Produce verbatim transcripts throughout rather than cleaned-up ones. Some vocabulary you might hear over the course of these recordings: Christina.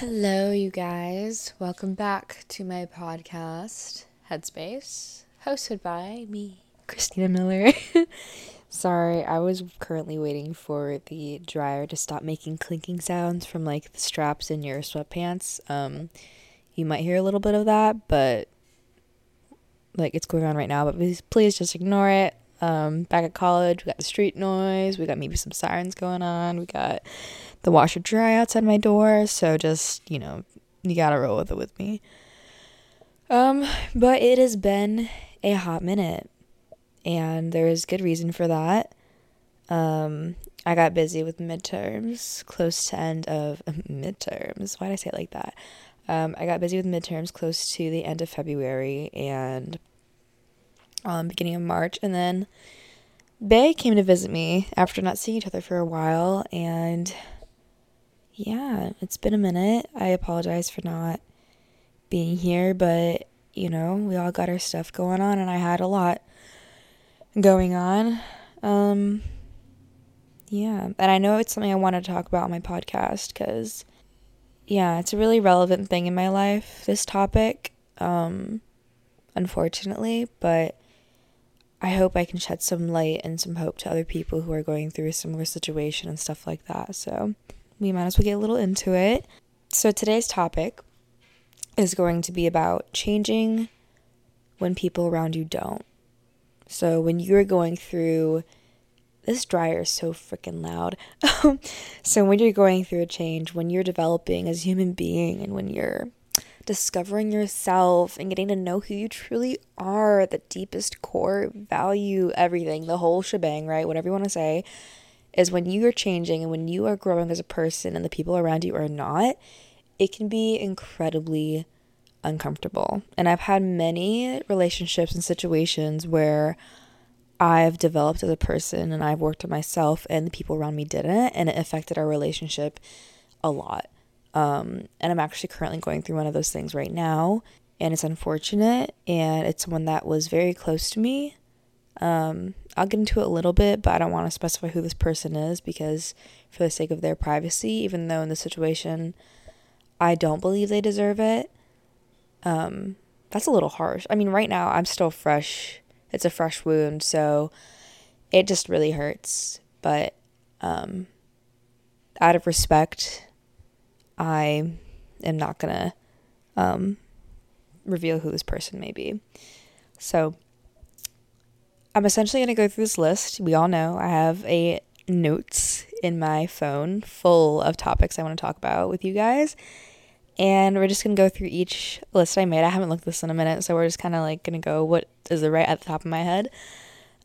Hello, you guys. Welcome back to my podcast, Headspace, hosted by me, Christina Miller. Sorry, I was currently waiting for the dryer to stop making clinking sounds from, like, the straps in your sweatpants. Um, you might hear a little bit of that, but, like, it's going on right now, but please, please just ignore it. Um, back at college, we got the street noise, we got maybe some sirens going on, we got the washer dryer outside my door, so just, you know, you gotta roll with it with me. Um, but it has been a hot minute, and there is good reason for that. Um, I got busy with midterms, close to end of midterms, why did I say it like that? Um, I got busy with midterms close to the end of February, and Um, beginning of March, and then Bay came to visit me after not seeing each other for a while, and yeah, it's been a minute. I apologize for not being here, but you know, we all got our stuff going on, and I had a lot going on. Um, yeah, and I know it's something I want to talk about on my podcast, because yeah, it's a really relevant thing in my life, this topic, um, unfortunately, but I hope I can shed some light and some hope to other people who are going through a similar situation and stuff like that. So we might as well get a little into it. So today's topic is going to be about changing when people around you don't. So when you're going through, this dryer is so freaking loud. So when you're going through a change, when you're developing as a human being, and when you're discovering yourself and getting to know who you truly are, the deepest core value, everything, the whole shebang, right? Whatever you want to say, is when you are changing and when you are growing as a person and the people around you are not, it can be incredibly uncomfortable. And I've had many relationships and situations where I've developed as a person and I've worked on myself and the people around me didn't, and it affected our relationship a lot. Um, and I'm actually currently going through one of those things right now, and it's unfortunate, and it's one that was very close to me. Um, I'll get into it a little bit, but I don't want to specify who this person is, because for the sake of their privacy, even though in this situation, I don't believe they deserve it. Um, that's a little harsh. I mean, right now, I'm still fresh. It's a fresh wound, so it just really hurts, but, um, out of respect, I am not going to um, reveal who this person may be. So I'm essentially going to go through this list. We all know I have a notes in my phone full of topics I want to talk about with you guys. And we're just going to go through each list I made. I haven't looked at this in a minute, so we're just kind of like going to go what is the right at the top of my head.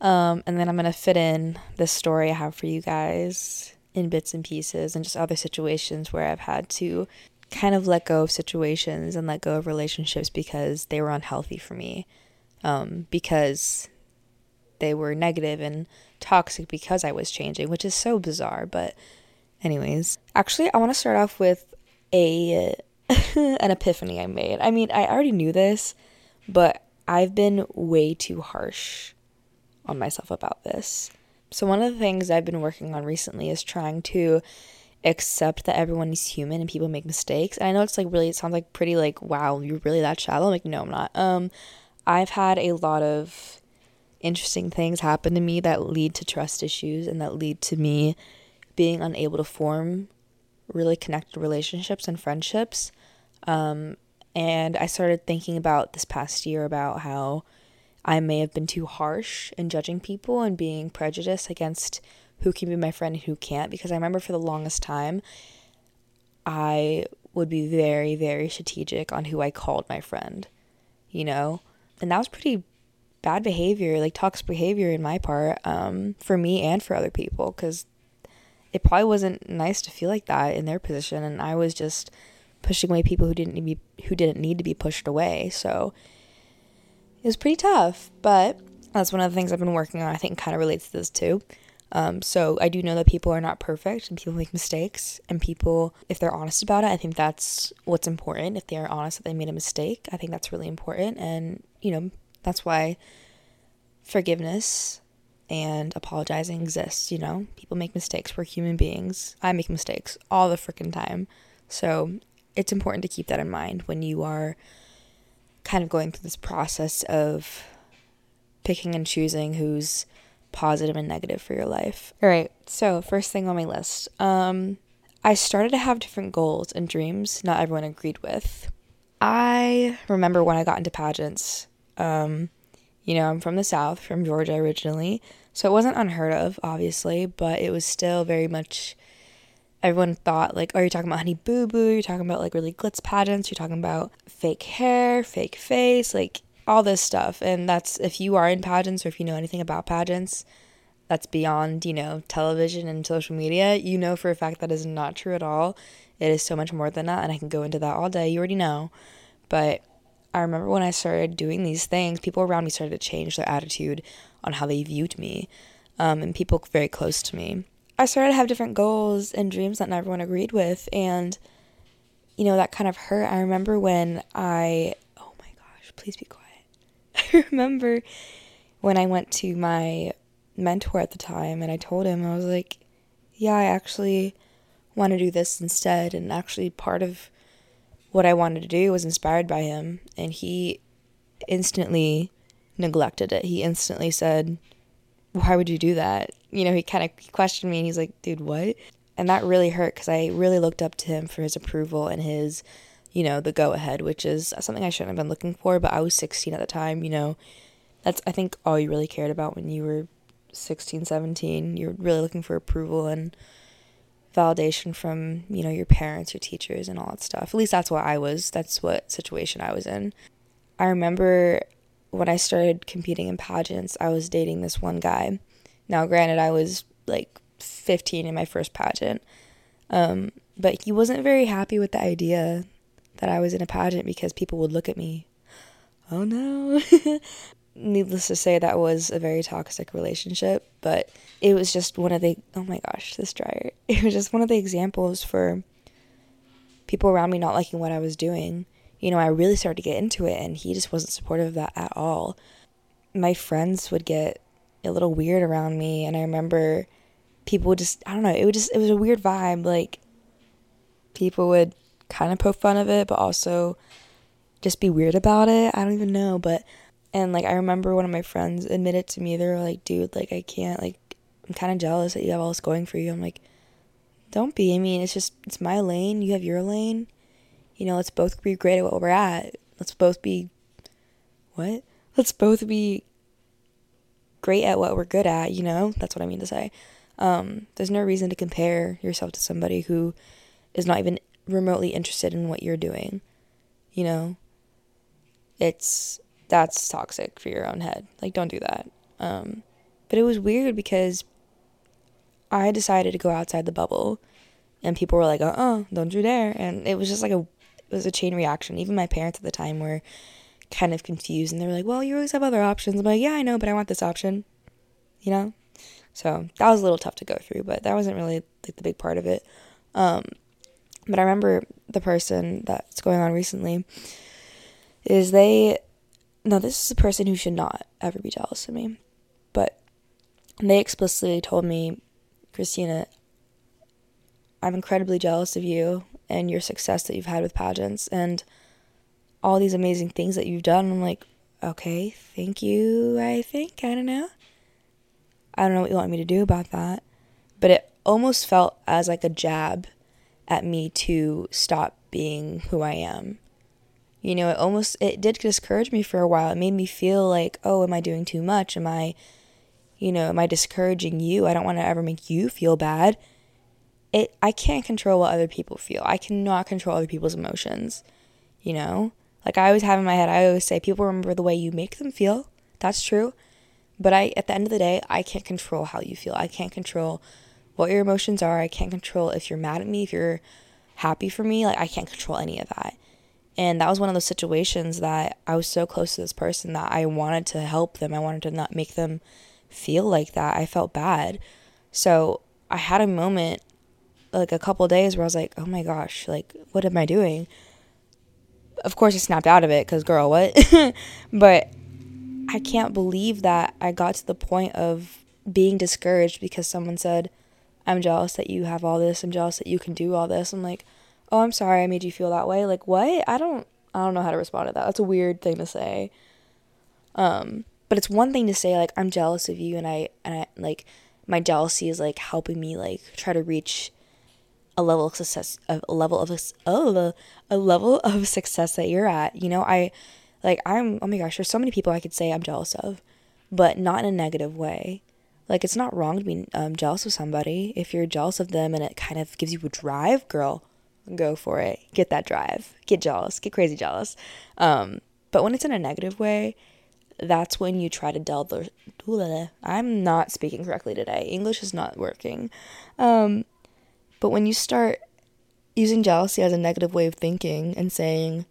Um, and then I'm going to fit in this story I have for you guys in bits and pieces, and just other situations where I've had to kind of let go of situations and let go of relationships because they were unhealthy for me, um, because they were negative and toxic because I was changing, which is so bizarre. But anyways, actually, I want to start off with a an epiphany I made. I mean, I already knew this, but I've been way too harsh on myself about this. So one of the things I've been working on recently is trying to accept that everyone is human and people make mistakes. And I know it's like really, it sounds like pretty like, wow, you're really that shallow? I'm like, no, I'm not. Um, I've had a lot of interesting things happen to me that lead to trust issues and that lead to me being unable to form really connected relationships and friendships. Um, and I started thinking about this past year about how I may have been too harsh in judging people and being prejudiced against who can be my friend and who can't, because I remember for the longest time, I would be very, very strategic on who I called my friend, you know, and that was pretty bad behavior, like toxic behavior in my part, um, for me and for other people, because it probably wasn't nice to feel like that in their position, and I was just pushing away people who didn't need to be, who didn't need to be pushed away, so it was pretty tough, but that's one of the things I've been working on. I think kind of relates to this too. Um, so I do know that people are not perfect and people make mistakes, and people, if they're honest about it, I think that's what's important. If they are honest that they made a mistake, I think that's really important. And, you know, that's why forgiveness and apologizing exists, you know. People make mistakes. We're human beings. I make mistakes all the freaking time. So it's important to keep that in mind when you are kind of going through this process of picking and choosing who's positive and negative for your life. All right, so first thing on my list. Um, I started to have different goals and dreams not everyone agreed with. I remember when I got into pageants, um, you know, I'm from the South, from Georgia originally, so it wasn't unheard of, obviously, but it was still very much, everyone thought, like, oh, you're talking about Honey Boo Boo, you're talking about, like, really glitz pageants, you're talking about fake hair, fake face, like, all this stuff. And that's, if you are in pageants or if you know anything about pageants, that's beyond, you know, television and social media. You know for a fact that is not true at all. It is so much more than that, and I can go into that all day. You already know. But I remember when I started doing these things, people around me started to change their attitude on how they viewed me, um, and people very close to me. I started to have different goals and dreams that not everyone agreed with, and, you know, that kind of hurt. I remember when I, oh my gosh, please be quiet. I remember when I went to my mentor at the time and I told him, I was like, yeah, I actually want to do this instead. And actually part of what I wanted to do was inspired by him. And he instantly neglected it. He instantly said, why would you do that? You know, he kind of questioned me and he's like, dude, what? And that really hurt because I really looked up to him for his approval and his, you know, the go-ahead, which is something I shouldn't have been looking for, but I was sixteen at the time, you know. That's, I think, all you really cared about when you were sixteen, seventeen. You were really looking for approval and validation from, you know, your parents, your teachers, and all that stuff. At least that's what I was. That's what situation I was in. I remember when I started competing in pageants, I was dating this one guy. Now, granted, I was, like, fifteen in my first pageant, um, but he wasn't very happy with the idea that I was in a pageant because people would look at me. Oh no. Needless to say, that was a very toxic relationship, but it was just one of the, oh my gosh, this dryer. It was just one of the examples for people around me not liking what I was doing. You know, I really started to get into it and he just wasn't supportive of that at all. My friends would get a little weird around me and I remember people would just, I don't know, it would just, it was a weird vibe. Like people would kind of poke fun of it, but also just be weird about it. I don't even know, but, and, like, I remember one of my friends admitted to me, they were like, dude, like, I can't, like, I'm kind of jealous that you have all this going for you. I'm like, don't be, I mean, it's just, it's my lane, you have your lane, you know, let's both be great at what we're at, let's both be, what? Let's both be great at what we're good at, you know, that's what I mean to say. Um, there's no reason to compare yourself to somebody who is not even remotely interested in what you're doing. You know, it's, that's toxic for your own head, like, don't do that. Um but it was weird because I decided to go outside the bubble and people were like, uh-uh, don't you dare. And it was just like a it was a chain reaction. Even my parents at the time were kind of confused and they were like, well, you always have other options. I'm like, yeah, I know, but I want this option, you know. So that was a little tough to go through, but that wasn't really, like, the big part of it. um But I remember the person that's going on recently is they, no, this is a person who should not ever be jealous of me, but they explicitly told me, Christina, I'm incredibly jealous of you and your success that you've had with pageants and all these amazing things that you've done. I'm like, okay, thank you, I think, I don't know. I don't know what you want me to do about that. But it almost felt as like a jab at me to stop being who I am. You know, it almost, it did discourage me for a while. It made me feel like, oh, am I doing too much? Am I, you know, am I discouraging you? I don't want to ever make you feel bad. It, I can't control what other people feel. I cannot control other people's emotions, you know? Like I always have in my head, I always say, people remember the way you make them feel. That's true. But I, at the end of the day, I can't control how you feel. I can't control what your emotions are. I can't control if you're mad at me, if you're happy for me. Like, I can't control any of that. And that was one of those situations that I was so close to this person that I wanted to help them. I wanted to not make them feel like that. I felt bad. So I had a moment, like a couple of days, where I was like, oh my gosh, like, what am I doing? Of course I snapped out of it because, girl, what? But I can't believe that I got to the point of being discouraged because someone said, I'm jealous that you have all this. I'm jealous that you can do all this. I'm like, oh, I'm sorry I made you feel that way. Like, what? I don't, I don't know how to respond to that. That's a weird thing to say. Um, but it's one thing to say, like, I'm jealous of you, and I, and I, like, my jealousy is, like, helping me, like, try to reach a level of success, a level of, oh, a level of success that you're at. You know, I, like, I'm, oh my gosh, there's so many people I could say I'm jealous of, but not in a negative way. Like, it's not wrong to be um, jealous of somebody. If you're jealous of them and it kind of gives you a drive, girl, go for it. Get that drive. Get jealous. Get crazy jealous. Um, but when it's in a negative way, that's when you try to delve the... I'm not speaking correctly today. English is not working. Um, but when you start using jealousy as a negative way of thinking and saying,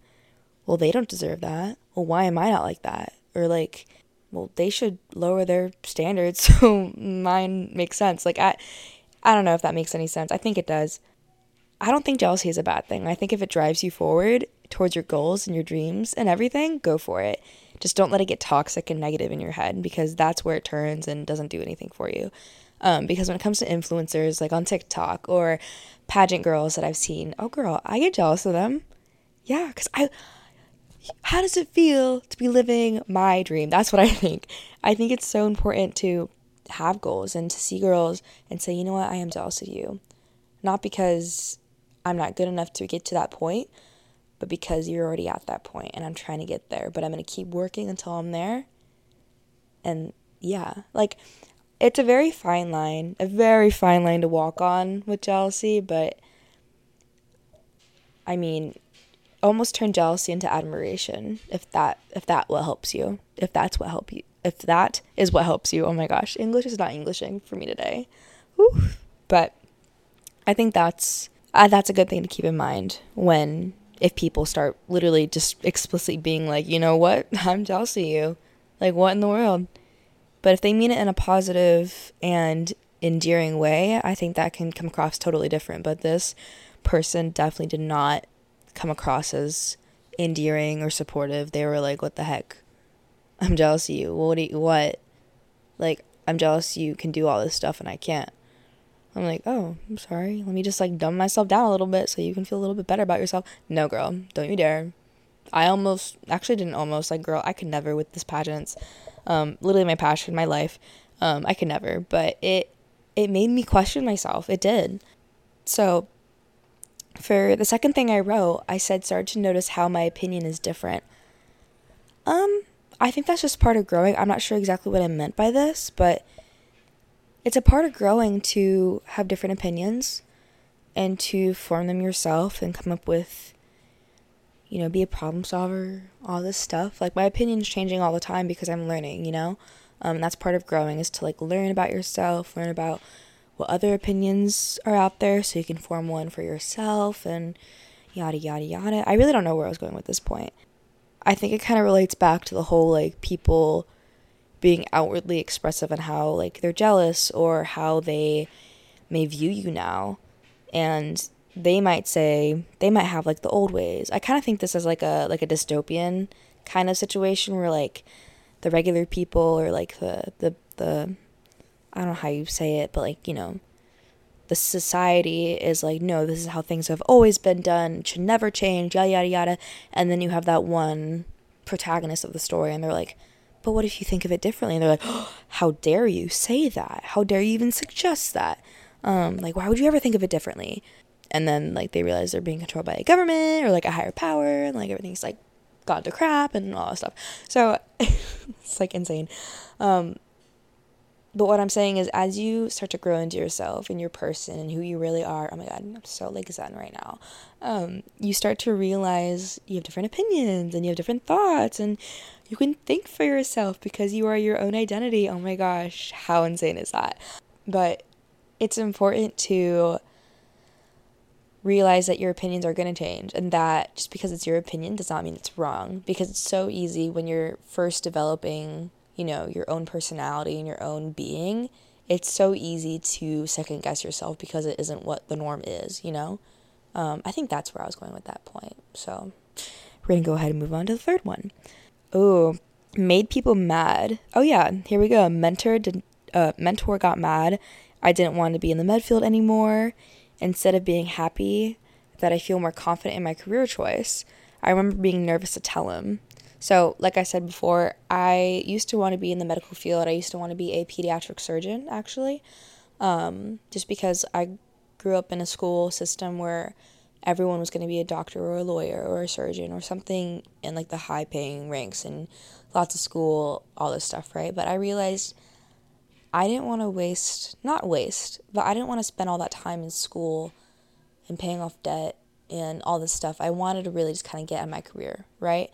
well, they don't deserve that. Well, why am I not like that? Or, like... well, they should lower their standards so mine makes sense. Like, I I don't know if that makes any sense. I think it does. I don't think jealousy is a bad thing. I think if it drives you forward towards your goals and your dreams and everything, go for it. Just don't let it get toxic and negative in your head, because that's where it turns and doesn't do anything for you. Um, because when it comes to influencers, like on TikTok or pageant girls that I've seen, oh, girl, I get jealous of them. Yeah, because I... how does it feel to be living my dream? That's what I think. I think it's so important to have goals and to see girls and say, you know what, I am jealous of you. Not because I'm not good enough to get to that point, but because you're already at that point and I'm trying to get there. But I'm going to keep working until I'm there. And yeah, like, it's a very fine line, a very fine line to walk on with jealousy. But I mean... almost turn jealousy into admiration, if that if that what helps you if that's what help you if that is what helps you. Oh my gosh, English is not Englishing for me today. Whew. But I think that's uh, that's a good thing to keep in mind when if people start literally just explicitly being like, you know what, I'm jealous of you, like, what in the world? But if they mean it in a positive and endearing way, I think that can come across totally different. But this person definitely did not come across as endearing or supportive. They were like, what the heck, I'm jealous of you. What do you, what, like, I'm jealous you can do all this stuff and I can't. I'm like, oh, I'm sorry, let me just, like, dumb myself down a little bit so you can feel a little bit better about yourself. No, girl, don't you dare. I almost actually didn't almost like girl I could never with this pageants, um literally my passion, my life. um I could never, but it it made me question myself. It did. So for the second thing I wrote, I said, started to notice how my opinion is different. Um, I think that's just part of growing. I'm not sure exactly what I meant by this, but it's a part of growing to have different opinions and to form them yourself and come up with, you know, be a problem solver, all this stuff. Like, my opinion's changing all the time because I'm learning, you know? Um, and that's part of growing, is to, like, learn about yourself, learn about what other opinions are out there so you can form one for yourself, and yada yada yada. I really don't know where I was going with this point. I think it kind of relates back to the whole, like, people being outwardly expressive and how, like, they're jealous or how they may view you now, and they might say they might have, like, the old ways. I kind of think this is like a like a dystopian kind of situation where, like, the regular people or, like, the the the I don't know how you say it, but, like, you know, the society is like, no, this is how things have always been done, it should never change, yada, yada, yada. And then you have that one protagonist of the story, and they're like, but what if you think of it differently? And they're like, oh, how dare you say that? How dare you even suggest that? Um, like, why would you ever think of it differently? And then, like, they realize they're being controlled by a government or, like, a higher power, and, like, everything's, like, gone to crap and all that stuff. So it's, like, insane. Um, But what I'm saying is, as you start to grow into yourself and your person and who you really are, oh my God, I'm so, like, zen right now. Um, you start to realize you have different opinions and you have different thoughts, and you can think for yourself because you are your own identity. Oh my gosh, how insane is that? But it's important to realize that your opinions are going to change, and that just because it's your opinion does not mean it's wrong, because it's so easy when you're first developing, you know, your own personality and your own being, it's so easy to second guess yourself because it isn't what the norm is, you know? Um, I think that's where I was going with that point. So we're going to go ahead and move on to the third one. Oh, made people mad. Oh yeah, here we go. Mentor did, uh, mentor got mad. I didn't want to be in the med field anymore. Instead of being happy, that I feel more confident in my career choice, I remember being nervous to tell him. So, like I said before, I used to want to be in the medical field. I used to want to be a pediatric surgeon, actually, um, just because I grew up in a school system where everyone was going to be a doctor or a lawyer or a surgeon or something in, like, the high-paying ranks and lots of school, all this stuff, right? But I realized I didn't want to waste, not waste, but I didn't want to spend all that time in school and paying off debt and all this stuff. I wanted to really just kind of get in my career, right?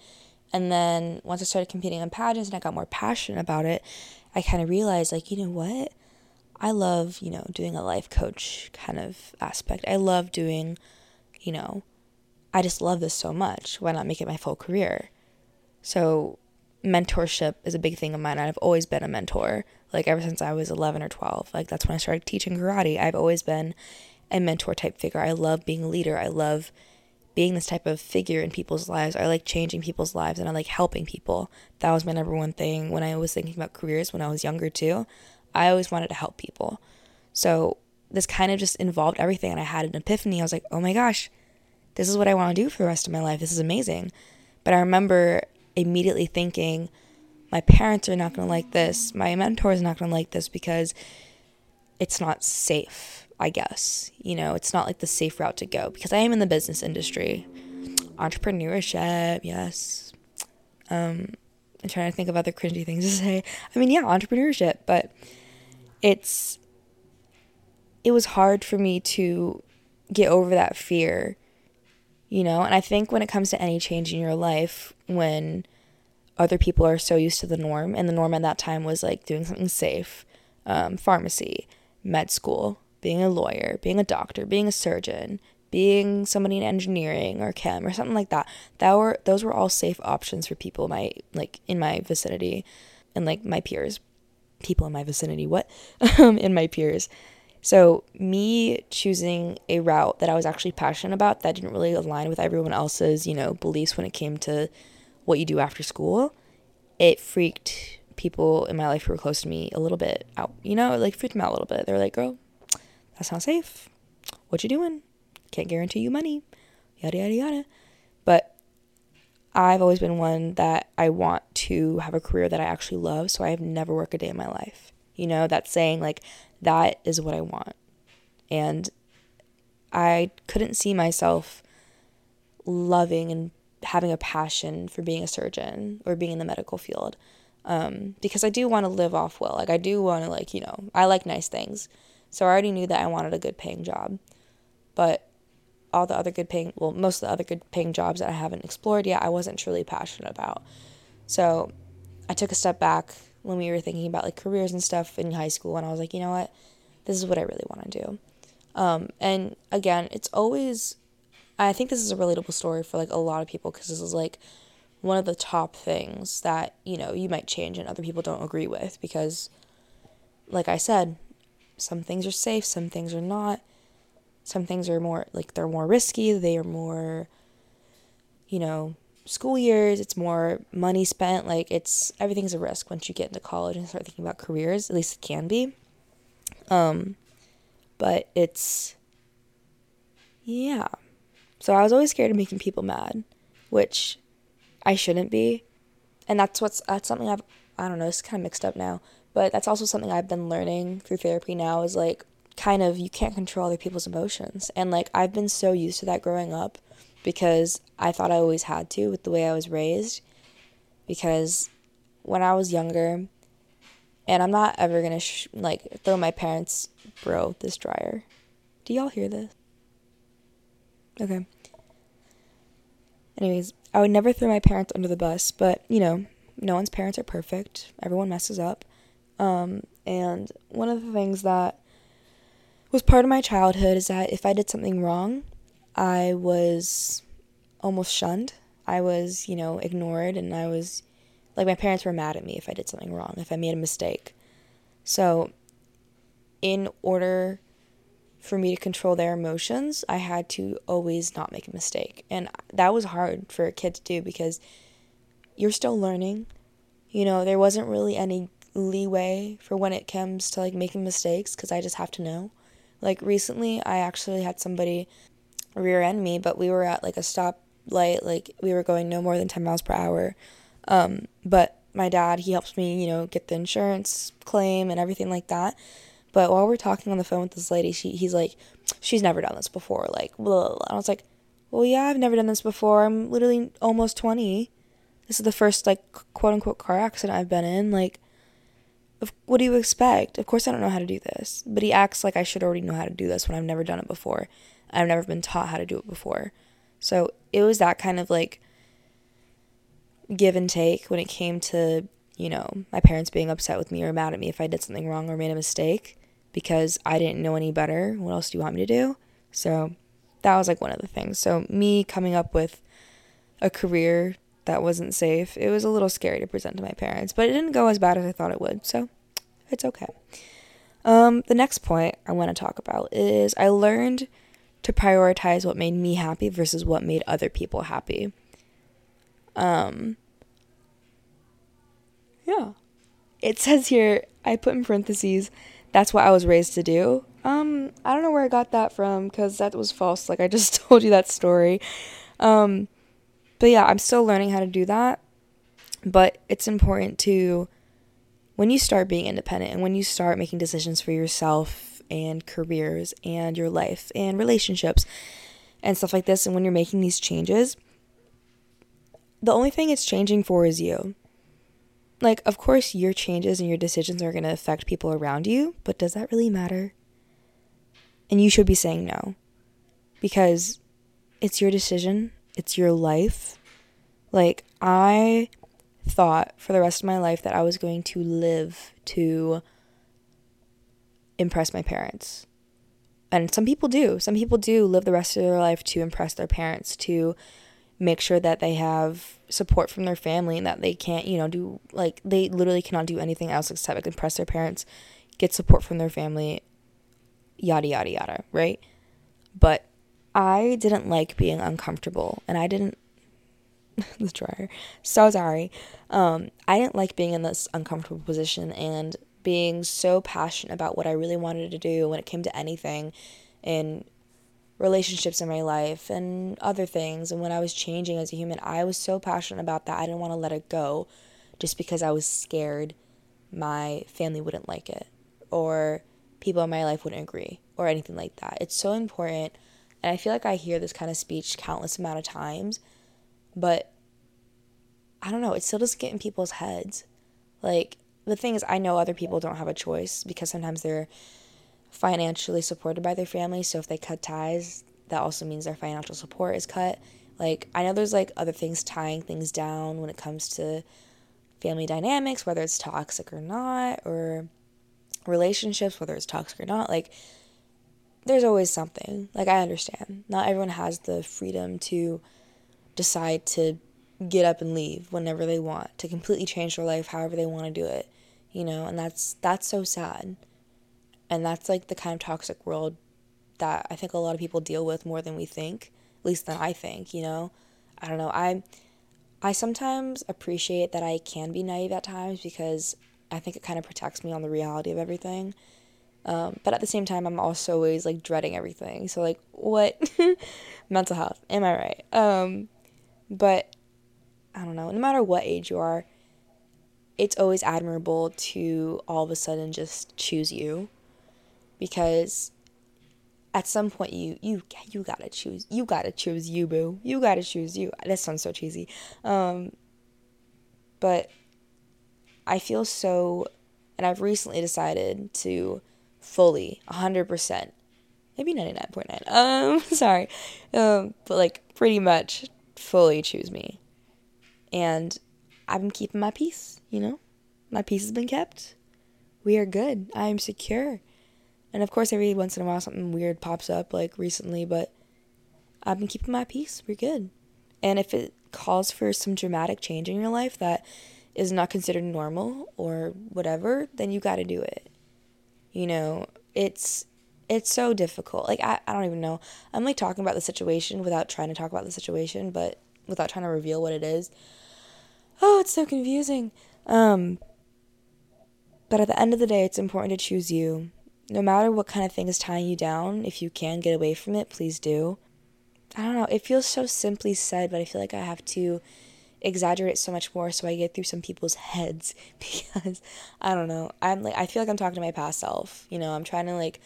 And then once I started competing in pageants and I got more passionate about it, I kind of realized, like, you know what? I love, you know, doing a life coach kind of aspect. I love doing, you know, I just love this so much. Why not make it my full career? So mentorship is a big thing of mine. I've always been a mentor, like, ever since I was eleven or twelve. Like, that's when I started teaching karate. I've always been a mentor type figure. I love being a leader. I love being this type of figure in people's lives. I like changing people's lives, and I like helping people. That was my number one thing when I was thinking about careers when I was younger too. I always wanted to help people. So this kind of just involved everything, and I had an epiphany. I was like, oh my gosh, this is what I want to do for the rest of my life. This is amazing. But I remember immediately thinking, my parents are not going to like this. My mentor is not going to like this because it's not safe, I guess. You know, it's not like the safe route to go, because I am in the business industry. Entrepreneurship, yes. Um, I'm trying to think of other cringy things to say. I mean, yeah, entrepreneurship, but it's, it was hard for me to get over that fear, you know? And I think when it comes to any change in your life, when other people are so used to the norm, and the norm at that time was, like, doing something safe, um, pharmacy, med school, being a lawyer, being a doctor, being a surgeon, being somebody in engineering or chem or something like that. That were, those were all safe options for people my, like, in my vicinity and, like, my peers. People in my vicinity, what? In my peers. So me choosing a route that I was actually passionate about that didn't really align with everyone else's, you know, beliefs when it came to what you do after school, it freaked people in my life who were close to me a little bit out, you know, like, freaked them out a little bit. They were like, girl, that's not safe. What you doing? Can't guarantee you money, yada, yada, yada. But I've always been one that I want to have a career that I actually love, so I have never worked a day in my life. You know, that saying, like, that is what I want. And I couldn't see myself loving and having a passion for being a surgeon or being in the medical field, um, because I do want to live off well. Like, I do want to, like, you know, I like nice things. So I already knew that I wanted a good paying job. But all the other good paying, well, most of the other good paying jobs that I haven't explored yet, I wasn't truly passionate about. So I took a step back when we were thinking about, like, careers and stuff in high school, and I was like, you know what, this is what I really want to do. Um, and again, it's always, I think this is a relatable story for, like, a lot of people, because this is, like, one of the top things that, you know, you might change and other people don't agree with, because, like I said, some things are safe, some things are not, some things are more, like, they're more risky, they are more, you know, school years, it's more money spent, like, it's, everything's a risk once you get into college and start thinking about careers, at least it can be, um, but it's, yeah, so I was always scared of making people mad, which I shouldn't be, and that's what's, that's something I've, I don't know, it's kind of mixed up now, but that's also something I've been learning through therapy now, is, like, kind of, you can't control other people's emotions, and, like, I've been so used to that growing up, because I thought I always had to with the way I was raised, because when I was younger, and I'm not ever gonna, sh- like, throw my parents, bro, this dryer, do y'all hear this? Okay. Anyways, I would never throw my parents under the bus, but, you know, no one's parents are perfect, everyone messes up, um, and one of the things that was part of my childhood is that if I did something wrong, I was almost shunned. I was, you know, ignored, and I was, like, my parents were mad at me if I did something wrong, if I made a mistake. So in order for me to control their emotions, I had to always not make a mistake. And that was hard for a kid to do, because you're still learning. You know, there wasn't really any leeway for when it comes to, like, making mistakes, because I just have to know. Like, recently, I actually had somebody rear end me, but we were at like a stoplight, like we were going no more than ten miles per hour. Um, but my dad, he helps me, you know, get the insurance claim and everything like that. But while we're talking on the phone with this lady, she he's like, she's never done this before, like, blah, blah, blah. And I was like, well, yeah, I've never done this before. I'm literally almost twenty. This is the first, like, quote-unquote car accident I've been in. Like, if, what do you expect? Of course I don't know how to do this. But he acts like I should already know how to do this when I've never done it before. I've never been taught how to do it before. So it was that kind of, like, give and take when it came to, you know, my parents being upset with me or mad at me if I did something wrong or made a mistake, because I didn't know any better. What else do you want me to do? So that was like one of the things. So me coming up with a career that wasn't safe, it was a little scary to present to my parents, but it didn't go as bad as I thought it would. So it's okay. Um, the next point I want to talk about is I learned to prioritize what made me happy versus what made other people happy. Um, yeah, it says here, I put in parentheses, that's what I was raised to do. Um, I don't know where I got that from, because that was false. Like, I just told you that story. Um, but yeah, I'm still learning how to do that. But it's important to, when you start being independent and when you start making decisions for yourself and careers and your life and relationships and stuff like this, and when you're making these changes, the only thing it's changing for is you. Like, of course, your changes and your decisions are going to affect people around you, but does that really matter? And you should be saying no, because it's your decision. It's your life. Like, I thought for the rest of my life that I was going to live to impress my parents. And some people do. Some people do live the rest of their life to impress their parents, to make sure that they have support from their family and that they can't, you know, do, like, they literally cannot do anything else except like impress their parents, get support from their family, yada, yada, yada, right? But I didn't like being uncomfortable, and I didn't, the dryer, so sorry, um, I didn't like being in this uncomfortable position and being so passionate about what I really wanted to do when it came to anything and relationships in my life and other things. And when I was changing as a human, I was so passionate about that, I didn't want to let it go just because I was scared my family wouldn't like it, or people in my life wouldn't agree, or anything like that. It's so important, and I feel like I hear this kind of speech countless amount of times, but I don't know, it still doesn't get in people's heads. Like, the thing is, I know other people don't have a choice, because sometimes they're financially supported by their family, so if they cut ties, that also means their financial support is cut. Like, I know there's, like, other things tying things down when it comes to family dynamics, whether it's toxic or not, or relationships, whether it's toxic or not. Like, there's always something. Like, I understand not everyone has the freedom to decide to get up and leave whenever they want, to completely change their life however they want to do it, you know. And that's that's so sad. And that's, like, the kind of toxic world that I think a lot of people deal with more than we think, at least than I think, you know? I don't know. I I sometimes appreciate that I can be naive at times, because I think it kind of protects me on the reality of everything. Um, but at the same time, I'm also always, like, dreading everything. So, like, what? Mental health. Am I right? Um, but, I don't know. No matter what age you are, it's always admirable to all of a sudden just choose you. Because at some point, you you you gotta choose. You gotta choose you, boo. You gotta choose you. That sounds so cheesy. Um, but I feel so, and I've recently decided to fully, one hundred percent, maybe ninety-nine point nine, um, sorry, um, but, like, pretty much fully choose me. And I've been keeping my peace, you know? My peace has been kept. We are good. I am secure. And of course, every once in a while, something weird pops up, like recently, but I've been keeping my peace. We're good. And if it calls for some dramatic change in your life that is not considered normal or whatever, then you got to do it. You know, it's it's so difficult. Like, I, I don't even know. I'm, like, talking about the situation without trying to talk about the situation, but without trying to reveal what it is. Oh, it's so confusing. Um, but at the end of the day, it's important to choose you. No matter what kind of thing is tying you down, if you can get away from it, please do. I don't know, it feels so simply said, but I feel like I have to exaggerate so much more so I get through some people's heads, because I don't know, I'm like, I feel like I'm talking to my past self, you know, I'm trying to like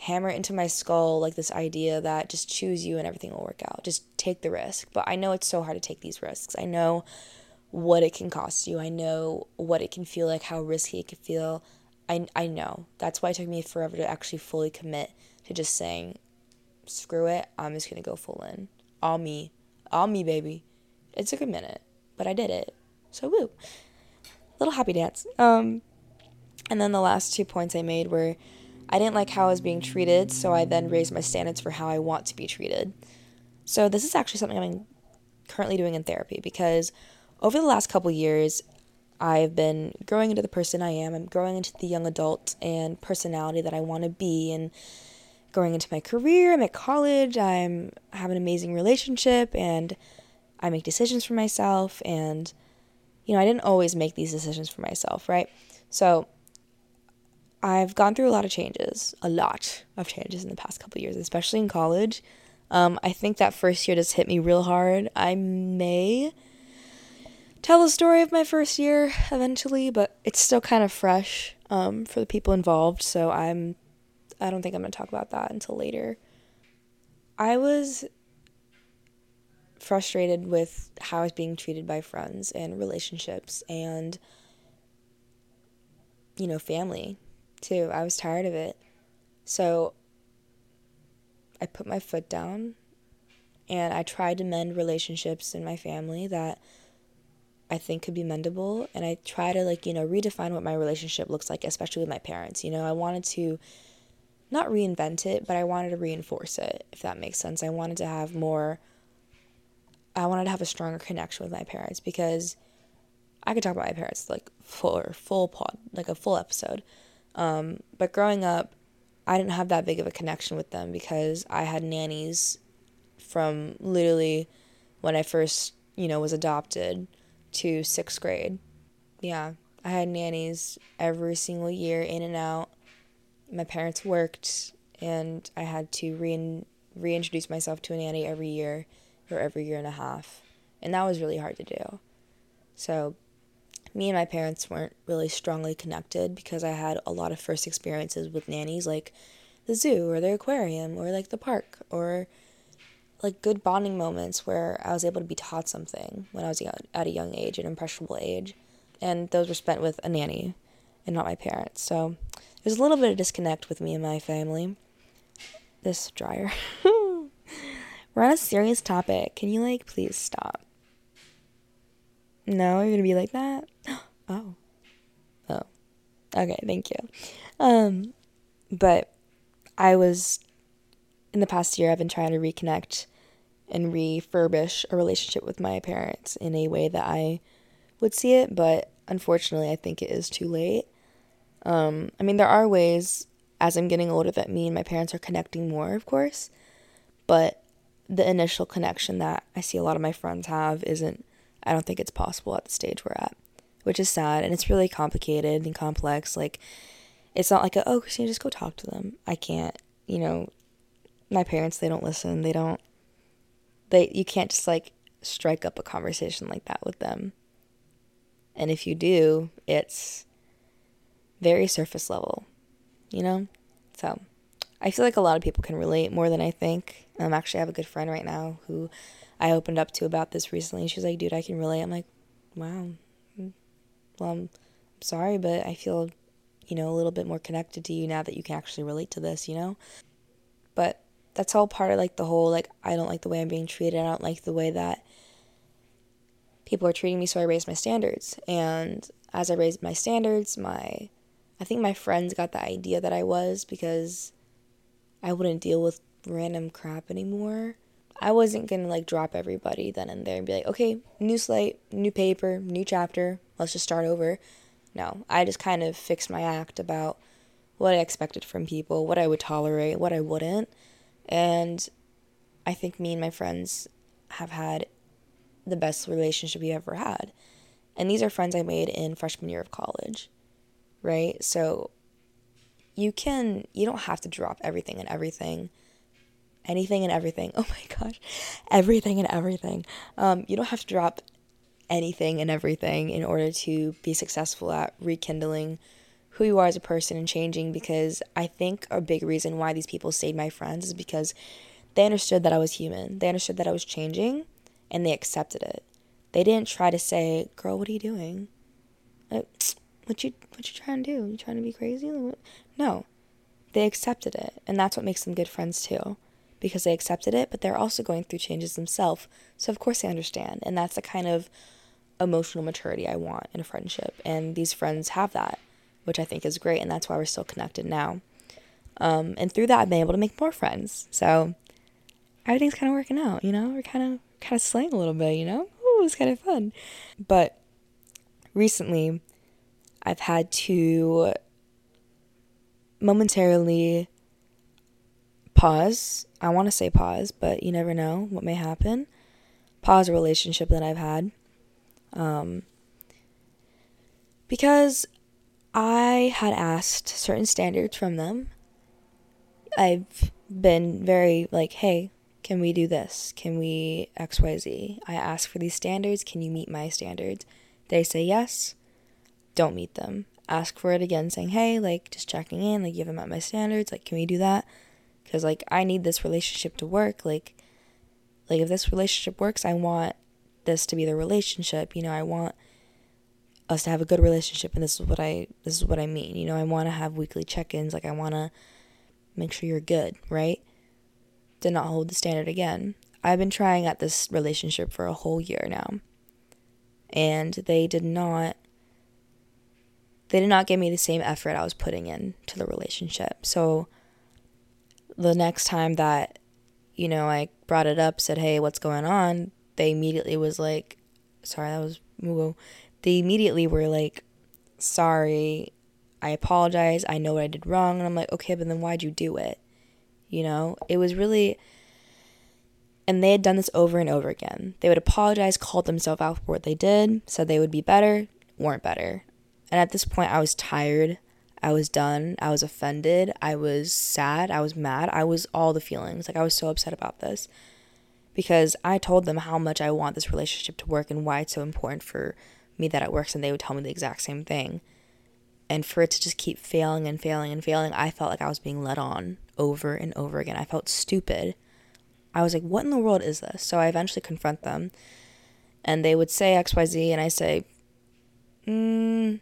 hammer it into my skull, like this idea that just choose you and everything will work out, just take the risk. But I know it's so hard to take these risks. I know what it can cost you. I know what it can feel like, how risky it can feel. I, I know. That's why it took me forever to actually fully commit to just saying, screw it, I'm just gonna go full in. All me. All me, baby. It took a minute, but I did it. So woo. Little happy dance. Um, and then the last two points I made were, I didn't like how I was being treated, so I then raised my standards for how I want to be treated. So this is actually something I'm currently doing in therapy, because over the last couple years, I've been growing into the person I am. I'm growing into the young adult and personality that I want to be, and growing into my career. I'm at college. I'm I have an amazing relationship, and I make decisions for myself. And, you know, I didn't always make these decisions for myself, right? So I've gone through a lot of changes, a lot of changes in the past couple years, especially in college. Um, I think that first year just hit me real hard. I may... tell the story of my first year eventually, but it's still kind of fresh um, for the people involved, so I'm, I don't think I'm going to talk about that until later. I was frustrated with how I was being treated by friends and relationships and, you know, family, too. I was tired of it. So I put my foot down, and I tried to mend relationships in my family that I think could be mendable, and I try to, like, you know, redefine what my relationship looks like, especially with my parents. You know, I wanted to not reinvent it, but I wanted to reinforce it, if that makes sense. I wanted to have more, I wanted to have a stronger connection with my parents, because I could talk about my parents, like, full, full pod, like, a full episode, um, but growing up, I didn't have that big of a connection with them, because I had nannies from literally when I first, you know, was adopted to sixth grade. Yeah, I had nannies every single year, in and out. My parents worked, and I had to re- reintroduce myself to a nanny every year, or every year and a half, and that was really hard to do. So me and my parents weren't really strongly connected, because I had a lot of first experiences with nannies, like the zoo, or the aquarium, or like the park, or like good bonding moments where I was able to be taught something when I was young, at a young age, an impressionable age, and those were spent with a nanny and not my parents. So there's a little bit of disconnect with me and my family. This dryer. We're on a serious topic. Can you, like, please stop? No, you're gonna be like that? Oh. Oh. Okay, thank you. Um, but I was, in the past year, I've been trying to reconnect and refurbish a relationship with my parents in a way that I would see it, but unfortunately I think it is too late. Um, I mean, there are ways as I'm getting older that me and my parents are connecting more, of course, but the initial connection that I see a lot of my friends have isn't, I don't think it's possible at the stage we're at, which is sad, and it's really complicated and complex. Like, it's not like, a, oh, Christina, just go talk to them. I can't, you know, my parents, they don't listen. They don't, they, you can't just, like, strike up a conversation like that with them. And if you do, it's very surface level, you know? So I feel like a lot of people can relate more than I think. Um, actually, I have a good friend right now who I opened up to about this recently. She's like, dude, I can relate. I'm like, wow. Well, I'm sorry, but I feel, you know, a little bit more connected to you now that you can actually relate to this, you know? But that's all part of, like, the whole, like, I don't like the way I'm being treated. I don't like the way that people are treating me, so I raised my standards. And as I raised my standards, my, I think my friends got the idea that I was, because I wouldn't deal with random crap anymore. I wasn't going to, like, drop everybody then and there and be like, okay, new slate, new paper, new chapter, let's just start over. No, I just kind of fixed my act about what I expected from people, what I would tolerate, what I wouldn't. And I think me and my friends have had the best relationship we ever had. And these are friends I made in freshman year of college, right? So you can, you don't have to drop everything and everything anything and everything. Oh my gosh, everything and everything. Um, you don't have to drop anything and everything in order to be successful at rekindling who you are as a person and changing, because I think a big reason why these people stayed my friends is because they understood that I was human. They understood that I was changing, and they accepted it. They didn't try to say, girl, what are you doing? Like, what you what you trying to do? You trying to be crazy? No. They accepted it, and that's what makes them good friends too, because they accepted it, but they're also going through changes themselves, so of course they understand, and that's the kind of emotional maturity I want in a friendship, and these friends have that, which I think is great, and that's why we're still connected now. Um, and through that, I've been able to make more friends, so everything's kind of working out, you know? We're kind of kind of slaying a little bit, you know? Ooh, it's kind of fun. But recently, I've had to momentarily pause. I want to say pause, but you never know what may happen. Pause a relationship that I've had. Um, because I had asked certain standards from them. I've been very like, hey, can we do this? Can we X Y Z? I ask for these standards. Can you meet my standards? They say yes. Don't meet them. Ask for it again, saying, hey, like, just checking in. Like, you haven't met my standards. Like, can we do that? Because, like, I need this relationship to work. Like, like if this relationship works, I want this to be the relationship. You know, I want us to have a good relationship, and this is what I this is what I mean. You know, I want to have weekly check-ins. Like, I want to make sure you're good, right? Did not hold the standard again. I've been trying at this relationship for a whole year now, and they did not they did not give me the same effort I was putting in to the relationship. So the next time that, you know, I brought it up, said, hey, what's going on? They immediately was like, sorry, that was Mugo. They immediately were like, sorry, I apologize, I know what I did wrong. And I'm like, okay, but then why'd you do it? You know, it was really, and they had done this over and over again. They would apologize, called themselves out for what they did, said they would be better, weren't better. And at this point, I was tired, I was done, I was offended, I was sad, I was mad, I was all the feelings. Like, I was so upset about this, because I told them how much I want this relationship to work and why it's so important for me that it works, and they would tell me the exact same thing. And for it to just keep failing and failing and failing, I felt like I was being led on over and over again. I felt stupid. I was like, what in the world is this? So I eventually confront them, and they would say X Y Z, and I say, mm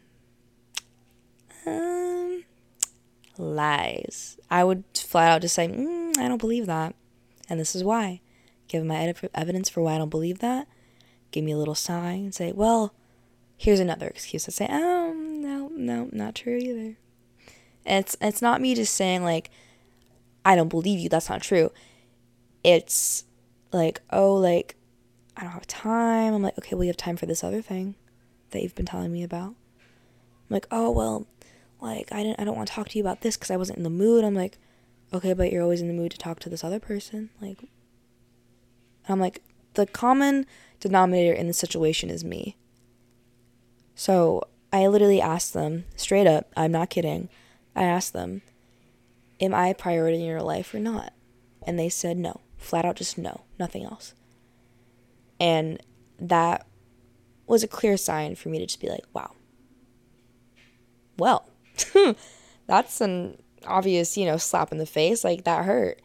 Um, lies. I would flat out just say, mm, I don't believe that, and this is why. Give my ed- evidence for why I don't believe that. Give me a little sigh and say, well, here's another excuse. I say, oh, no, no, not true either. And it's, it's not me just saying, like, I don't believe you, that's not true. It's like, oh, like, I don't have time. I'm like, okay, well, you have time for this other thing that you've been telling me about. I'm like, oh, well, like, I didn't, I don't want to talk to you about this because I wasn't in the mood. I'm like, okay, but you're always in the mood to talk to this other person. Like, and I'm like, the common denominator in the situation is me. So I literally asked them straight up, I'm not kidding. I asked them, am I a priority in your life or not? And they said no, flat out just no, nothing else. And that was a clear sign for me to just be like, wow. Well, that's an obvious, you know, slap in the face. Like, that hurt.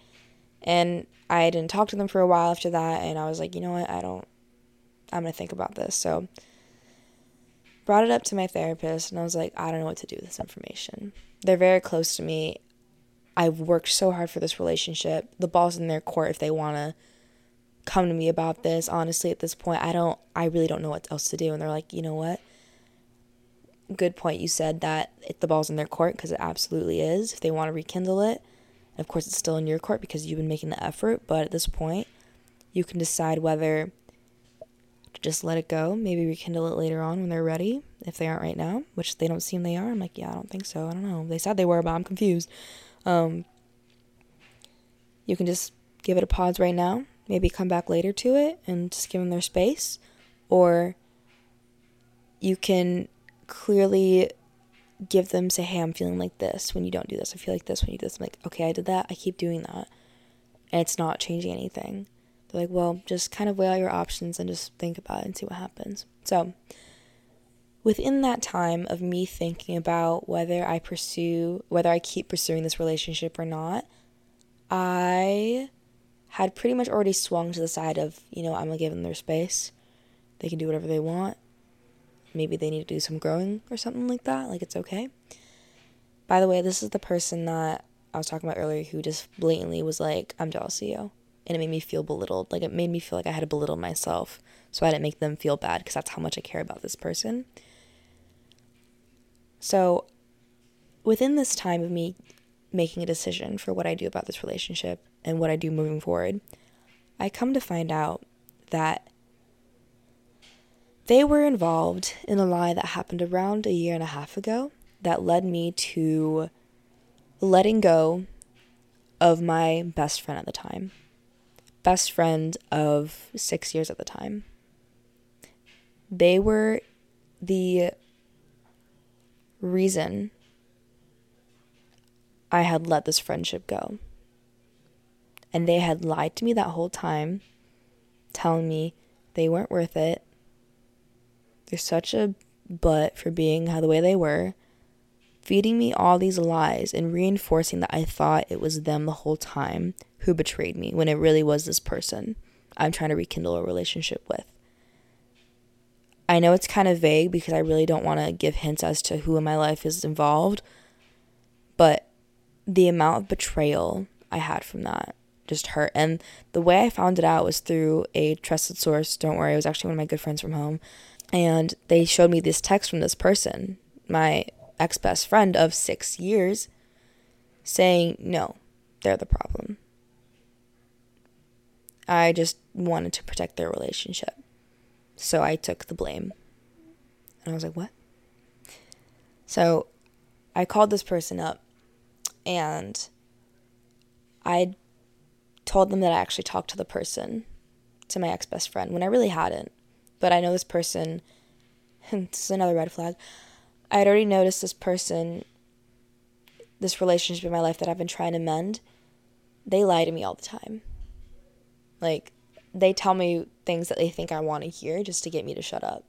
And I didn't talk to them for a while after that, and I was like, you know what, I don't, I'm going to think about this. So brought it up to my therapist, and I was like, I don't know what to do with this information. They're very close to me. I've worked so hard for this relationship. The ball's in their court if they want to come to me about this. Honestly, at this point, I don't, I really don't know what else to do. And they're like, you know what? Good point. You said that it, the ball's in their court, because it absolutely is. If they want to rekindle it, and of course, it's still in your court because you've been making the effort. But at this point, you can decide whether to just let it go, maybe rekindle it later on when they're ready, if they aren't right now, which they don't seem they are. I'm like, yeah, I don't think so. I don't know. They said they were, but I'm confused. Um, you can just give it a pause right now, maybe come back later to it and just give them their space, or you can clearly give them, say, hey, I'm feeling like this when you don't do this, I feel like this when you do this. I'm like, okay, I did that, I keep doing that, and it's not changing anything. They're like, well, just kind of weigh out your options and just think about it and see what happens. So within that time of me thinking about whether I pursue, whether I keep pursuing this relationship or not, I had pretty much already swung to the side of, you know, I'm going to give them their space. They can do whatever they want. Maybe they need to do some growing or something like that. Like, it's okay. By the way, this is the person that I was talking about earlier who just blatantly was like, I'm jealous of you. And it made me feel belittled. Like, it made me feel like I had to belittle myself so I didn't make them feel bad, because that's how much I care about this person. So within this time of me making a decision for what I do about this relationship and what I do moving forward, I come to find out that they were involved in a lie that happened around a year and a half ago that led me to letting go of my best friend at the time. Best friend of six years at the time. They were the reason I had let this friendship go. And they had lied to me that whole time, telling me they weren't worth it. They're such a butt for being how the way they were, feeding me all these lies and reinforcing that I thought it was them the whole time who betrayed me, when it really was this person I'm trying to rekindle a relationship with. I know it's kind of vague because I really don't want to give hints as to who in my life is involved, but the amount of betrayal I had from that just hurt. And the way I found it out was through a trusted source. Don't worry, it was actually one of my good friends from home. And they showed me this text from this person, my ex-best friend of six years, saying, no, they're the problem. I just wanted to protect their relationship. So I took the blame. And I was like, what? So I called this person up and I told them that I actually talked to the person, to my ex-best friend, when I really hadn't. But I know this person, this is another red flag, I had already noticed this person, this relationship in my life that I've been trying to mend, they lie to me all the time. Like, they tell me things that they think I want to hear just to get me to shut up,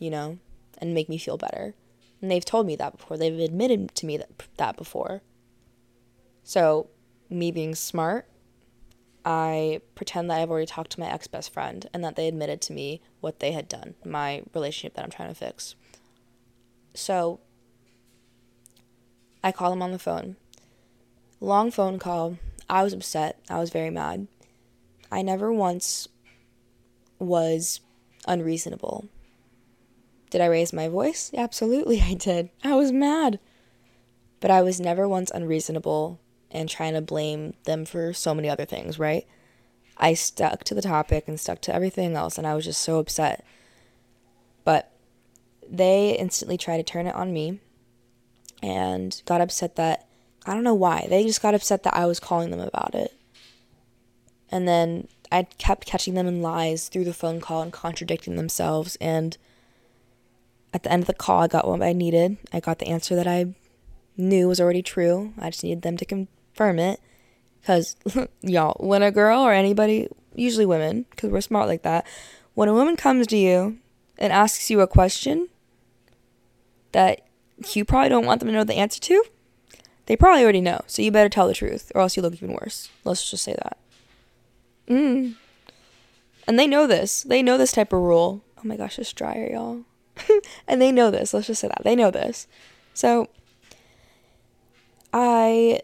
you know, and make me feel better. And they've told me that before. They've admitted to me that, that before. So, me being smart, I pretend that I've already talked to my ex-best friend and that they admitted to me what they had done, my relationship that I'm trying to fix. So, I call them on the phone. Long phone call. I was upset. I was very mad. I never once was unreasonable. Did I raise my voice? Absolutely I did. I was mad. But I was never once unreasonable and trying to blame them for so many other things, right? I stuck to the topic and stuck to everything else, and I was just so upset. But they instantly tried to turn it on me and got upset that, I don't know why, they just got upset that I was calling them about it. And then I kept catching them in lies through the phone call and contradicting themselves. And at the end of the call, I got what I needed. I got the answer that I knew was already true. I just needed them to confirm it. Because, y'all, when a girl or anybody, usually women, because we're smart like that, when a woman comes to you and asks you a question that you probably don't want them to know the answer to, they probably already know. So you better tell the truth or else you look even worse. Let's just say that. Mm. And they know this. They know this type of rule. Oh my gosh, it's drier, y'all. And they know this. Let's just say that. They know this. So I...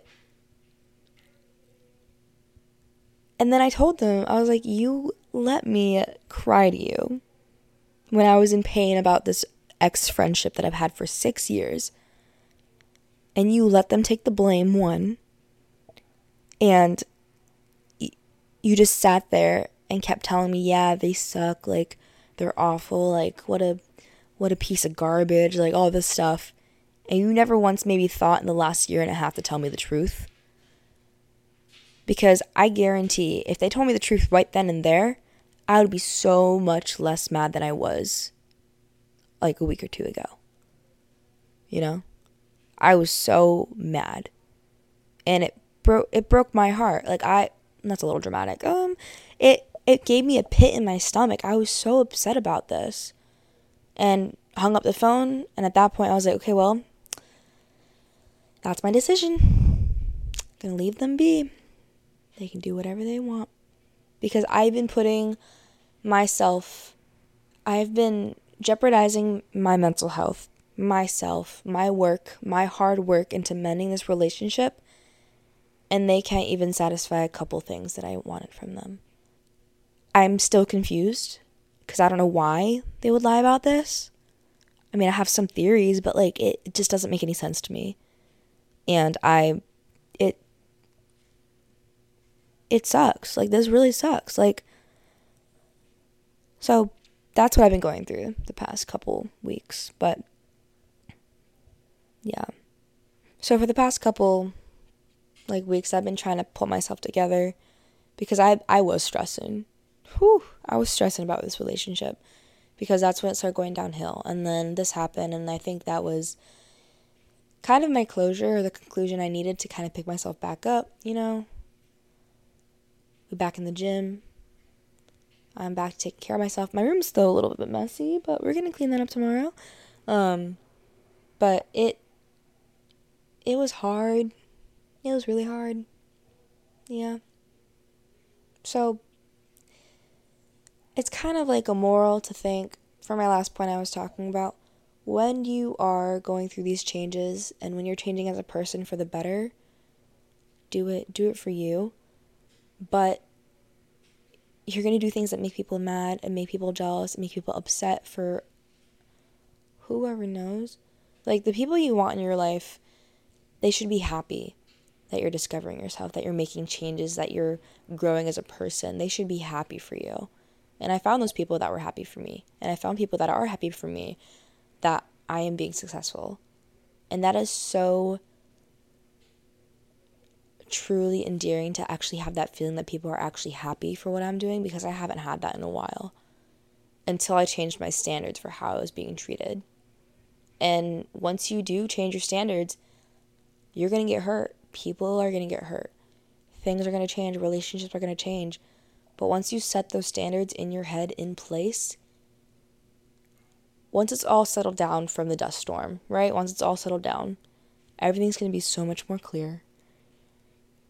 And then I told them, I was like, you let me cry to you when I was in pain about this ex-friendship that I've had for six years. And you let them take the blame, one. And you just sat there and kept telling me, yeah, they suck, like, they're awful, like, what a what a piece of garbage, like, all this stuff. And you never once maybe thought in the last year and a half to tell me the truth. Because I guarantee, if they told me the truth right then and there, I would be so much less mad than I was, like, a week or two ago. You know? I was so mad. And it broke it broke my heart. Like I that's a little dramatic. Um it it gave me a pit in my stomach. I was so upset about this. And hung up the phone, and at that point I was like, okay, well, that's my decision. I'm gonna leave them be. They can do whatever they want. Because I've been putting myself, I've been jeopardizing my mental health, myself, my work, my hard work into mending this relationship, and they can't even satisfy a couple things that I wanted from them. I'm still confused because I don't know why they would lie about this. I mean, I have some theories, but like it, it just doesn't make any sense to me. And I, it, it sucks. Like, this really sucks. Like, so that's what I've been going through the past couple weeks. But yeah. So for the past couple like weeks, I've been trying to pull myself together because I, I was stressing. Whew, I was stressing about this relationship. Because that's when it started going downhill. And then this happened, and I think that was kind of my closure, or the conclusion I needed to kind of pick myself back up, you know. We're back in the gym. I'm back to taking care of myself. My room's still a little bit messy, but we're going to clean that up tomorrow. Um, but it, it was hard. It was really hard. Yeah. So it's kind of like a moral to think, for my last point I was talking about, when you are going through these changes and when you're changing as a person for the better, do it, do it for you. But you're going to do things that make people mad and make people jealous and make people upset for whoever knows. Like, the people you want in your life, they should be happy that you're discovering yourself, that you're making changes, that you're growing as a person. They should be happy for you. And I found those people that were happy for me. And I found people that are happy for me, that I am being successful. And that is so truly endearing, to actually have that feeling that people are actually happy for what I'm doing, because I haven't had that in a while, until I changed my standards for how I was being treated. And once you do change your standards, you're going to get hurt. People are going to get hurt. Things are going to change. Relationships are going to change. But once you set those standards in your head in place, once it's all settled down from the dust storm, right? Once it's all settled down, everything's going to be so much more clear.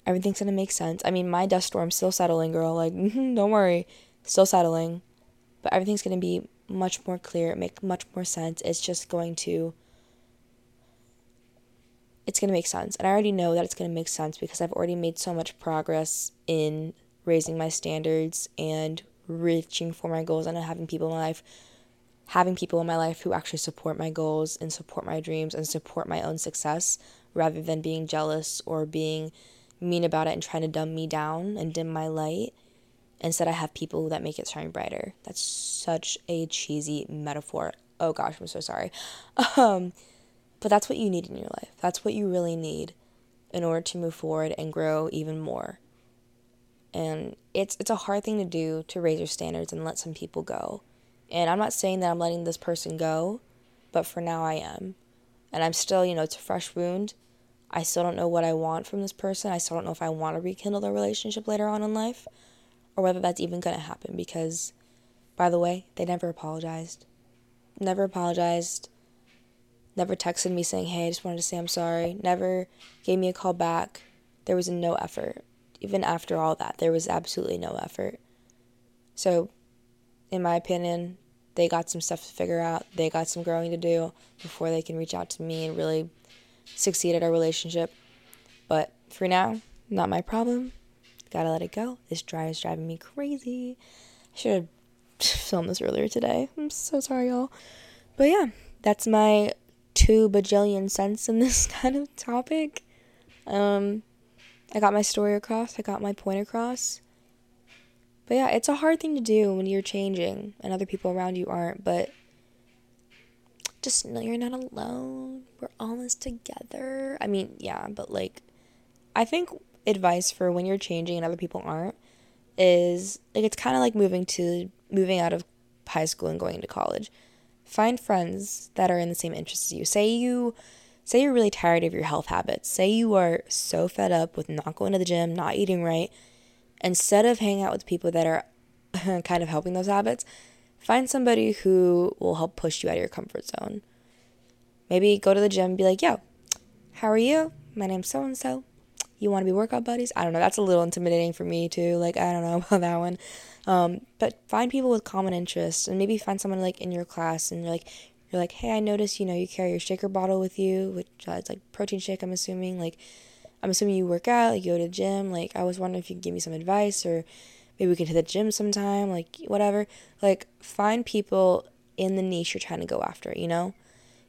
Everything's going to make sense. I mean, my dust storm's still settling, girl. Like, don't worry. Still settling. But everything's going to be much more clear. Make much more sense. It's just going to... It's going to make sense. And I already know that it's going to make sense, because I've already made so much progress in raising my standards and reaching for my goals, and having people in my life, having people in my life who actually support my goals and support my dreams and support my own success, rather than being jealous or being mean about it and trying to dumb me down and dim my light. Instead, I have people that make it shine brighter. That's such a cheesy metaphor. Oh gosh, I'm so sorry. Um, but that's what you need in your life. That's what you really need in order to move forward and grow even more. And it's it's a hard thing to do, to raise your standards and let some people go. And I'm not saying that I'm letting this person go, but for now I am. And I'm still, you know, it's a fresh wound. I still don't know what I want from this person. I still don't know if I want to rekindle the relationship later on in life, or whether that's even going to happen, because, by the way, they never apologized. Never apologized. Never texted me saying, hey, I just wanted to say I'm sorry. Never gave me a call back. There was no effort. Even after all that, there was absolutely no effort. So, in my opinion, they got some stuff to figure out. They got some growing to do before they can reach out to me and really succeed at our relationship. But for now, not my problem. Gotta let it go. This drive is driving me crazy. I should have filmed this earlier today. I'm so sorry, y'all. But yeah, that's my two bajillion cents in this kind of topic. Um... I got my story across, I got my point across. But yeah, it's a hard thing to do when you're changing and other people around you aren't, but just know you're not alone. We're all in this together. I mean, yeah, but like, I think advice for when you're changing and other people aren't is, like, it's kind of like moving to, moving out of high school and going to college. Find friends that are in the same interests as you. Say you... say you're really tired of your health habits. Say you are so fed up with not going to the gym, not eating right. Instead of hanging out with people that are kind of helping those habits, find somebody who will help push you out of your comfort zone. Maybe go to the gym and be like, yo, how are you? My name's so-and-so. You want to be workout buddies? I don't know. That's a little intimidating for me too. Like, I don't know about that one. Um, but find people with common interests, and maybe find someone like in your class, and you're like, you're like, hey, I noticed, you know, you carry your shaker bottle with you, which uh, it's like protein shake, I'm assuming. Like, I'm assuming you work out, like you go to the gym. Like, I was wondering if you could give me some advice, or maybe we could hit the gym sometime, like whatever. Like, find people in the niche you're trying to go after, you know?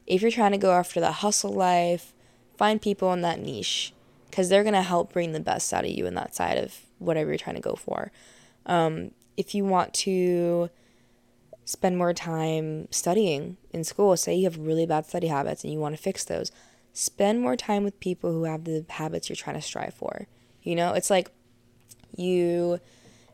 If you're trying to go after the hustle life, find people in that niche, because they're going to help bring the best out of you in that side of whatever you're trying to go for. Um, if you want to spend more time studying in school, say you have really bad study habits and you want to fix those, spend more time with people who have the habits you're trying to strive for. You know, it's like you...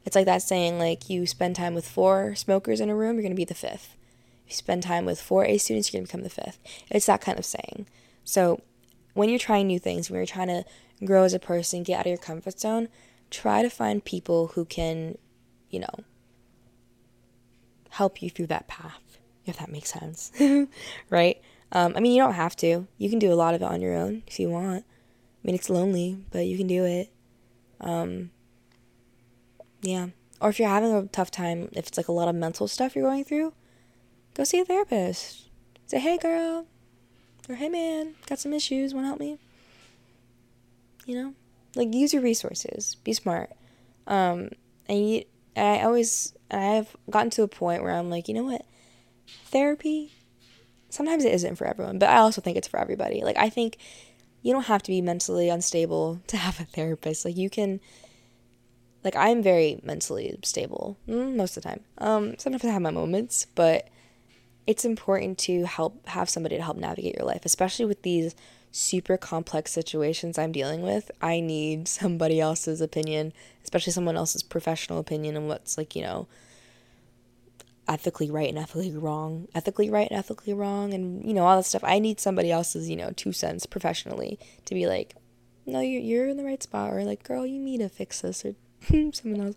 It's like that saying, like, you spend time with four smokers in a room, you're going to be the fifth. If you spend time with four A students, you're going to become the fifth. It's that kind of saying. So when you're trying new things, when you're trying to grow as a person, get out of your comfort zone, try to find people who can, you know, help you through that path, if that makes sense, right? Um, I mean, you don't have to. You can do a lot of it on your own if you want. I mean, it's lonely, but you can do it. Um... Yeah. Or if you're having a tough time, if it's like a lot of mental stuff you're going through, go see a therapist. Say, hey girl, or hey man, got some issues, want to help me? You know? Like, use your resources. Be smart. Um, and, you, and I always, and I have gotten to a point where I'm like, you know what? Therapy, sometimes it isn't for everyone, but I also think it's for everybody. Like, I think you don't have to be mentally unstable to have a therapist. Like, you can... Like, I'm very mentally stable most of the time. Um, sometimes I have my moments, but it's important to help have somebody to help navigate your life, especially with these super complex situations I'm dealing with. I need somebody else's opinion, especially someone else's professional opinion on what's, like, you know, ethically right and ethically wrong, ethically right and ethically wrong, and, you know, all that stuff. I need somebody else's, you know, two cents professionally to be like, no, you're, you're in the right spot, or like, girl, you need to fix this, or someone else.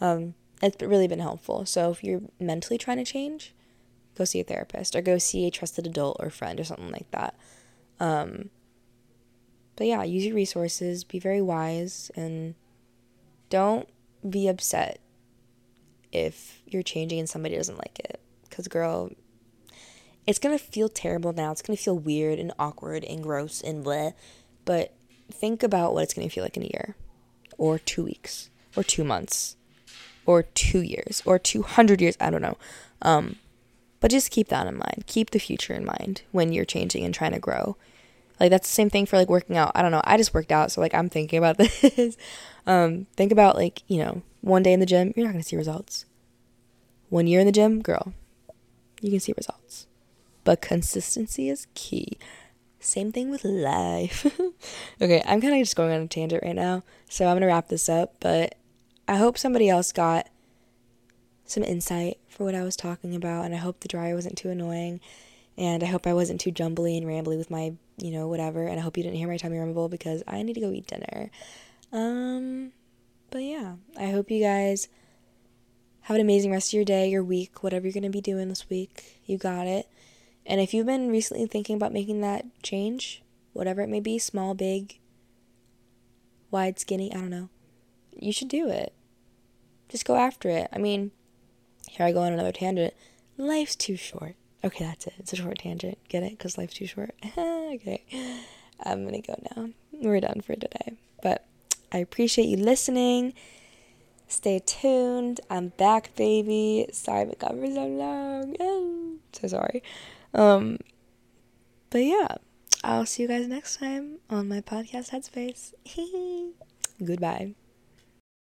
Um, it's really been helpful. So if you're mentally trying to change, go see a therapist, or go see a trusted adult or friend or something like that. Um, but yeah, use your resources, be very wise, and don't be upset if you're changing and somebody doesn't like it. Because girl, it's going to feel terrible now. It's going to feel weird and awkward and gross and bleh. But think about what it's going to feel like in a year, or two weeks. Or two months, or two years, or two hundred years, I don't know. Um, but just keep that in mind. Keep the future in mind when you're changing and trying to grow. Like, that's the same thing for, like, working out. I don't know. I just worked out, so, like, I'm thinking about this. um, think about, like, you know, one day in the gym, you're not going to see results. One year in the gym, girl, you can see results. But consistency is key. Same thing with life. Okay, I'm kind of just going on a tangent right now, so I'm going to wrap this up, but I hope somebody else got some insight for what I was talking about, and I hope the dryer wasn't too annoying, and I hope I wasn't too jumbly and rambly with my, you know, whatever, and I hope you didn't hear my tummy rumble, because I need to go eat dinner. Um, but yeah, I hope you guys have an amazing rest of your day, your week, whatever you're going to be doing this week. You got it. And if you've been recently thinking about making that change, whatever it may be, small, big, wide, skinny, I don't know, you should do it. Just go after it. I mean, here I go on another tangent. Life's too short. Okay, that's it. It's a short tangent. Get it? Because life's too short. Okay. I'm going to go now. We're done for today. But I appreciate you listening. Stay tuned. I'm back, baby. Sorry I've been gone for so long. So sorry. Um, but yeah, I'll see you guys next time on my podcast Headspace. Goodbye.